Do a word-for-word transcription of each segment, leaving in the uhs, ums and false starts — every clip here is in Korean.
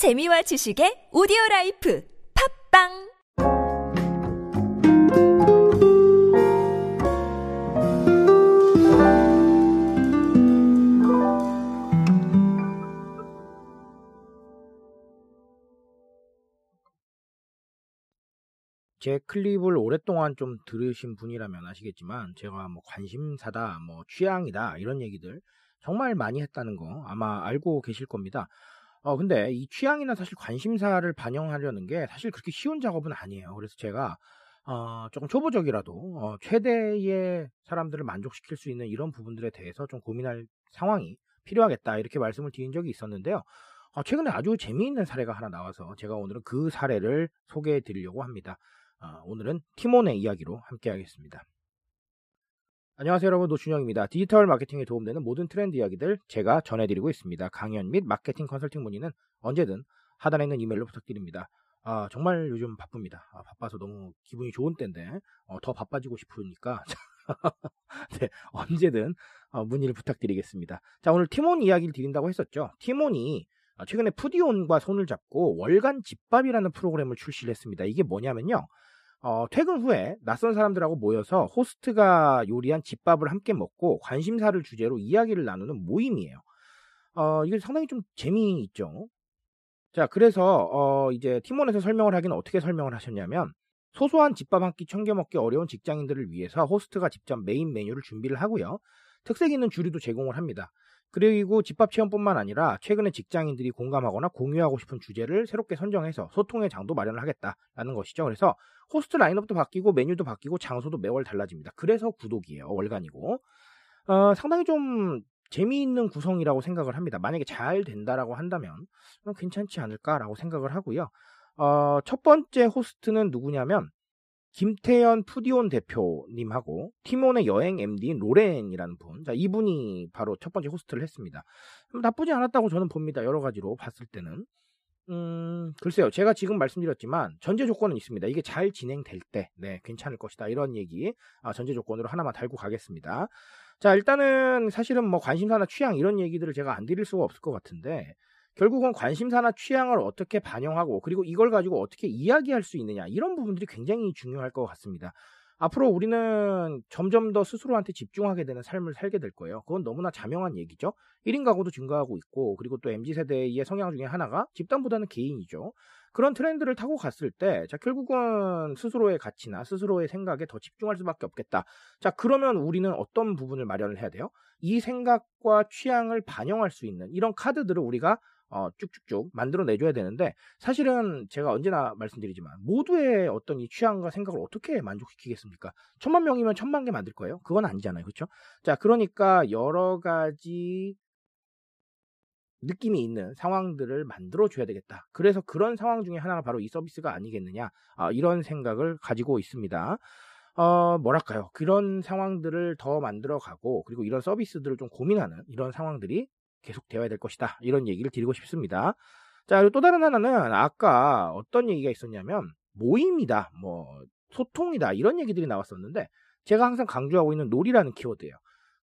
재미와 지식의 오디오라이프 팟빵 제 클립을 오랫동안 좀 들으신 분이라면 아시겠지만 제가 뭐 관심사다, 뭐 취향이다 이런 얘기들 정말 많이 했다는 거 아마 알고 계실 겁니다. 어 근데 이 취향이나 사실 관심사를 반영하려는 게 사실 그렇게 쉬운 작업은 아니에요. 그래서 제가 어 조금 초보적이라도 어 최대의 사람들을 만족시킬 수 있는 이런 부분들에 대해서 좀 고민할 상황이 필요하겠다 이렇게 말씀을 드린 적이 있었는데요. 어 최근에 아주 재미있는 사례가 하나 나와서 제가 오늘은 그 사례를 소개해 드리려고 합니다. 어, 오늘은 티몬의 이야기로 함께 하겠습니다. 안녕하세요 여러분, 노준영입니다. 디지털 마케팅에 도움되는 모든 트렌드 이야기들 제가 전해드리고 있습니다. 강연 및 마케팅 컨설팅 문의는 언제든 하단에 있는 이메일로 부탁드립니다. 아, 정말 요즘 바쁩니다. 아, 바빠서 너무 기분이 좋은 때인데 어, 더 바빠지고 싶으니까 네, 언제든 어, 문의를 부탁드리겠습니다. 자, 오늘 티몬 이야기를 드린다고 했었죠. 티몬이 최근에 푸디온과 손을 잡고 월간 집밥이라는 프로그램을 출시를 했습니다. 이게 뭐냐면요. 어, 퇴근 후에 낯선 사람들하고 모여서 호스트가 요리한 집밥을 함께 먹고 관심사를 주제로 이야기를 나누는 모임이에요. 어, 이게 상당히 좀 재미있죠. 자, 그래서 어, 이제 티몬에서 설명을 하긴 어떻게 설명을 하셨냐면 소소한 집밥 한 끼 챙겨 먹기 어려운 직장인들을 위해서 호스트가 직접 메인 메뉴를 준비를 하고요. 특색 있는 주류도 제공을 합니다. 그리고 집밥 체험뿐만 아니라 최근에 직장인들이 공감하거나 공유하고 싶은 주제를 새롭게 선정해서 소통의 장도 마련을 하겠다라는 것이죠. 그래서 호스트 라인업도 바뀌고 메뉴도 바뀌고 장소도 매월 달라집니다. 그래서 구독이에요. 월간이고. 어, 상당히 좀 재미있는 구성이라고 생각을 합니다. 만약에 잘 된다라고 한다면 괜찮지 않을까라고 생각을 하고요. 어, 첫 번째 호스트는 누구냐면 김태현 푸디온 대표님하고 티몬의 여행 엠디인 로렌이라는 분, 자, 이분이 바로 첫 번째 호스트를 했습니다. 나쁘지 않았다고 저는 봅니다. 여러 가지로 봤을 때는 음, 글쎄요, 제가 지금 말씀드렸지만 전제 조건은 있습니다. 이게 잘 진행될 때 네, 괜찮을 것이다 이런 얘기 아, 전제 조건으로 하나만 달고 가겠습니다. 자, 일단은 사실은 뭐 관심사나 취향 이런 얘기들을 제가 안 드릴 수가 없을 것 같은데 결국은 관심사나 취향을 어떻게 반영하고 그리고 이걸 가지고 어떻게 이야기할 수 있느냐 이런 부분들이 굉장히 중요할 것 같습니다. 앞으로 우리는 점점 더 스스로한테 집중하게 되는 삶을 살게 될 거예요. 그건 너무나 자명한 얘기죠. 일 인 가구도 증가하고 있고 그리고 또 엠지세대의 성향 중에 하나가 집단보다는 개인이죠. 그런 트렌드를 타고 갔을 때 자, 결국은 스스로의 가치나 스스로의 생각에 더 집중할 수밖에 없겠다. 자, 그러면 우리는 어떤 부분을 마련을 해야 돼요? 이 생각과 취향을 반영할 수 있는 이런 카드들을 우리가 어, 쭉쭉쭉 만들어내줘야 되는데 사실은 제가 언제나 말씀드리지만 모두의 어떤 이 취향과 생각을 어떻게 만족시키겠습니까? 천만 명이면 천만 개 만들 거예요? 그건 아니잖아요. 그렇죠? 자, 그러니까 여러 가지 느낌이 있는 상황들을 만들어줘야 되겠다. 그래서 그런 상황 중에 하나가 바로 이 서비스가 아니겠느냐 어, 이런 생각을 가지고 있습니다. 어, 뭐랄까요? 그런 상황들을 더 만들어가고 그리고 이런 서비스들을 좀 고민하는 이런 상황들이 계속 되어야 될 것이다. 이런 얘기를 드리고 싶습니다. 자, 그리고 또 다른 하나는 아까 어떤 얘기가 있었냐면 모임이다, 뭐 소통이다 이런 얘기들이 나왔었는데 제가 항상 강조하고 있는 놀이라는 키워드예요.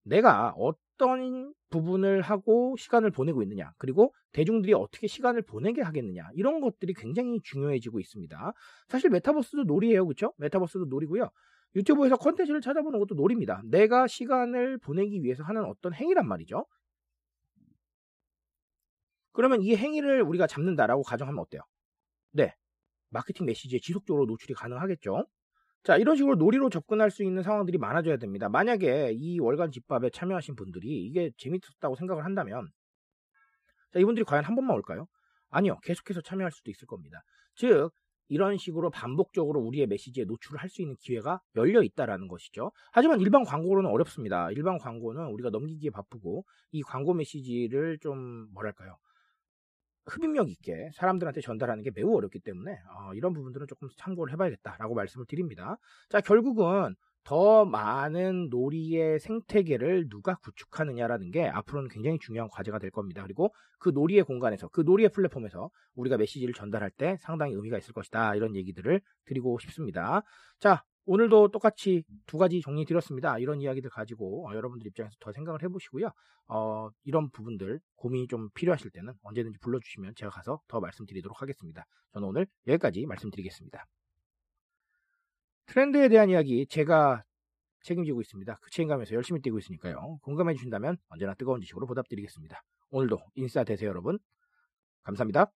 내가 어떤 부분을 하고 시간을 보내고 있느냐 그리고 대중들이 어떻게 시간을 보내게 하겠느냐 이런 것들이 굉장히 중요해지고 있습니다. 사실 메타버스도 놀이예요. 그렇죠? 메타버스도 놀이고요. 유튜브에서 콘텐츠를 찾아보는 것도 놀입니다. 내가 시간을 보내기 위해서 하는 어떤 행위란 말이죠. 그러면 이 행위를 우리가 잡는다라고 가정하면 어때요? 네, 마케팅 메시지에 지속적으로 노출이 가능하겠죠. 자, 이런 식으로 놀이로 접근할 수 있는 상황들이 많아져야 됩니다. 만약에 이 월간 집밥에 참여하신 분들이 이게 재밌었다고 생각을 한다면 자, 이분들이 과연 한 번만 올까요? 아니요, 계속해서 참여할 수도 있을 겁니다. 즉, 이런 식으로 반복적으로 우리의 메시지에 노출을 할 수 있는 기회가 열려있다라는 것이죠. 하지만 일반 광고로는 어렵습니다. 일반 광고는 우리가 넘기기에 바쁘고 이 광고 메시지를 좀 뭐랄까요? 흡입력 있게 사람들한테 전달하는 게 매우 어렵기 때문에 어, 이런 부분들은 조금 참고를 해봐야겠다라고 말씀을 드립니다. 자, 결국은 더 많은 놀이의 생태계를 누가 구축하느냐라는 게 앞으로는 굉장히 중요한 과제가 될 겁니다. 그리고 그 놀이의 공간에서, 그 놀이의 플랫폼에서 우리가 메시지를 전달할 때 상당히 의미가 있을 것이다. 이런 얘기들을 드리고 싶습니다. 자, 오늘도 똑같이 두 가지 정리드렸습니다. 이런 이야기들 가지고 어, 여러분들 입장에서 더 생각을 해보시고요. 어, 이런 부분들 고민이 좀 필요하실 때는 언제든지 불러주시면 제가 가서 더 말씀드리도록 하겠습니다. 저는 오늘 여기까지 말씀드리겠습니다. 트렌드에 대한 이야기 제가 책임지고 있습니다. 그 책임감에서 열심히 뛰고 있으니까요. 공감해 주신다면 언제나 뜨거운 지식으로 보답드리겠습니다. 오늘도 인싸 되세요, 여러분. 감사합니다.